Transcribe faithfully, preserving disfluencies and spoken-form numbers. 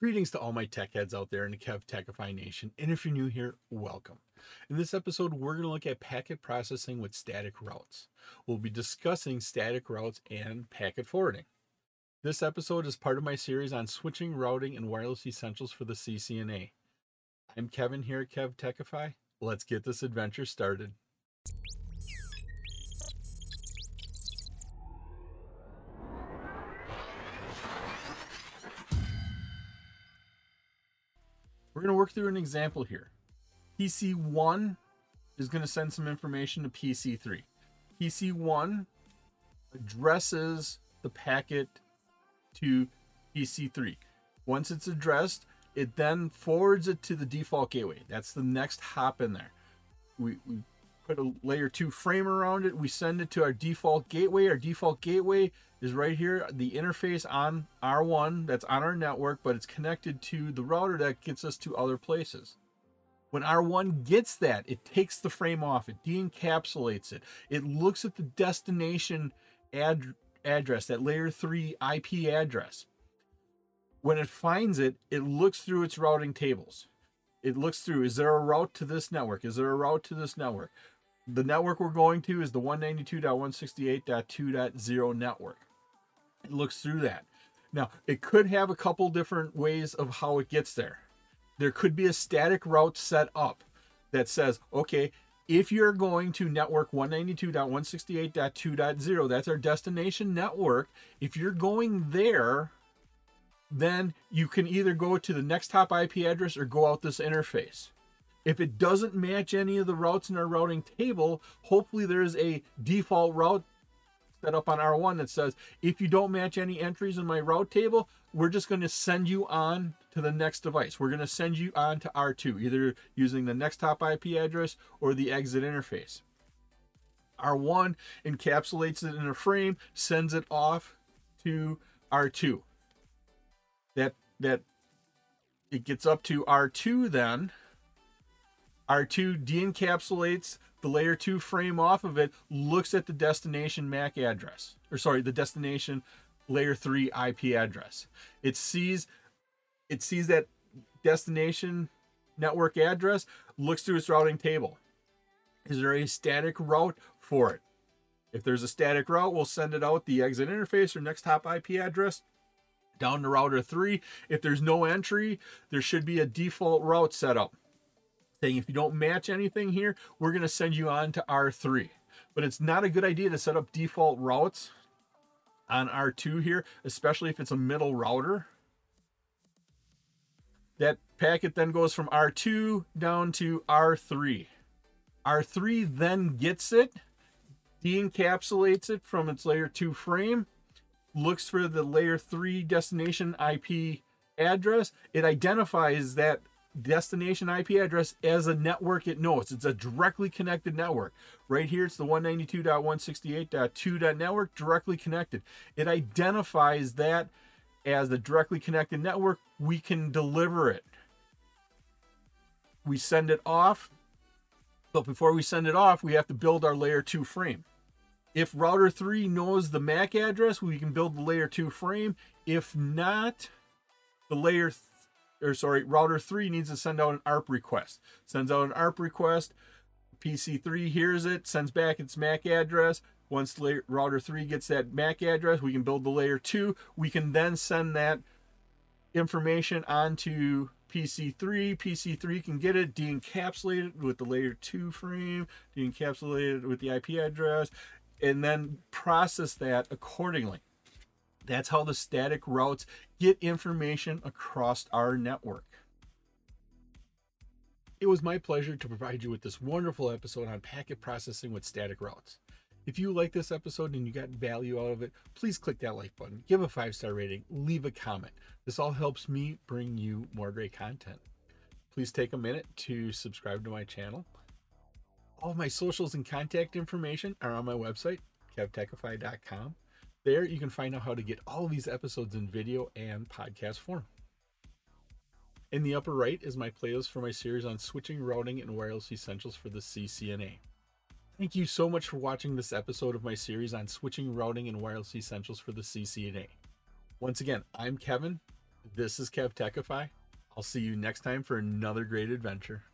Greetings to all my tech heads out there in the KevTechify Nation, and if you're new here, welcome. In this episode, we're going to look at packet processing with static routes. We'll be discussing static routes and packet forwarding. This episode is part of my series on switching, routing, and wireless essentials for the C C N A. I'm Kevin here at KevTechify. Let's get this adventure started. We're going to work through an example here. P C one is going to send some information to P C three. P C one addresses the packet to P C three. Once it's addressed, it then forwards it to the default gateway. That's the next hop in there. We, we put a layer two frame around it. We send it to our default gateway. Our default gateway is right here, the interface on R one that's on our network, but it's connected to the router that gets us to other places. When R one gets that, it takes the frame off, it de-encapsulates it. It looks at the destination ad- address, that layer three I P address. When it finds it, it looks through its routing tables. It looks through, is there a route to this network? Is there a route to this network? The network we're going to is the one ninety-two dot one sixty-eight dot two dot zero network. It looks through that. Now, it could have a couple different ways of how it gets there. There could be a static route set up that says, okay, if you're going to network one ninety-two dot one sixty-eight dot two dot zero, that's our destination network. If you're going there, then you can either go to the next hop I P address or go out this interface. If it doesn't match any of the routes in our routing table, hopefully there's a default route set up on R one that says, if you don't match any entries in my route table, we're just going to send you on to the next device. We're going to send you on to R two, either using the next hop I P address or the exit interface. R one encapsulates it in a frame, sends it off to R two. That, that it gets up to R two then. R two de-encapsulates the layer two frame off of it, looks at the destination M A C address, or sorry, the destination layer three I P address. It sees, it sees that destination network address, looks through its routing table. Is there a static route for it? If there's a static route, we'll send it out the exit interface or next hop I P address down to router three. If there's no entry, there should be a default route set up. If you don't match anything here, we're going to send you on to R three. But it's not a good idea to set up default routes on R two here, especially if it's a middle router. That packet then goes from R two down to R three. R three then gets it, de-encapsulates it from its layer two frame, looks for the layer three destination I P address. It identifies that destination I P address as a network it knows. It's a directly connected network. Right here, it's the one ninety-two dot one sixty-eight dot two dot network, directly connected. It identifies that as the directly connected network. We can deliver it. We send it off, but before we send it off, we have to build our layer two frame. If router three knows the M A C address, we can build the layer two frame. If not, the layer three or sorry, router three needs to send out an A R P request. Sends out an A R P request, P C three hears it, sends back its M A C address. Once layer, router three gets that M A C address, we can build the layer two. We can then send that information onto P C three. P C three can get it, de-encapsulate it with the layer two frame, de-encapsulate it with the I P address, and then process that accordingly. That's how the static routes get information across our network. It was my pleasure to provide you with this wonderful episode on packet processing with static routes. If you like this episode and you got value out of it, please click that like button, give a five-star rating, leave a comment. This all helps me bring you more great content. Please take a minute to subscribe to my channel. All my socials and contact information are on my website, kev techify dot com. There, you can find out how to get all these episodes in video and podcast form. In the upper right is my playlist for my series on switching, routing, and wireless essentials for the C C N A. Thank you so much for watching this episode of my series on switching, routing, and wireless essentials for the C C N A. Once again, I'm Kevin, This is KevTechify. I'll see you next time for another great adventure.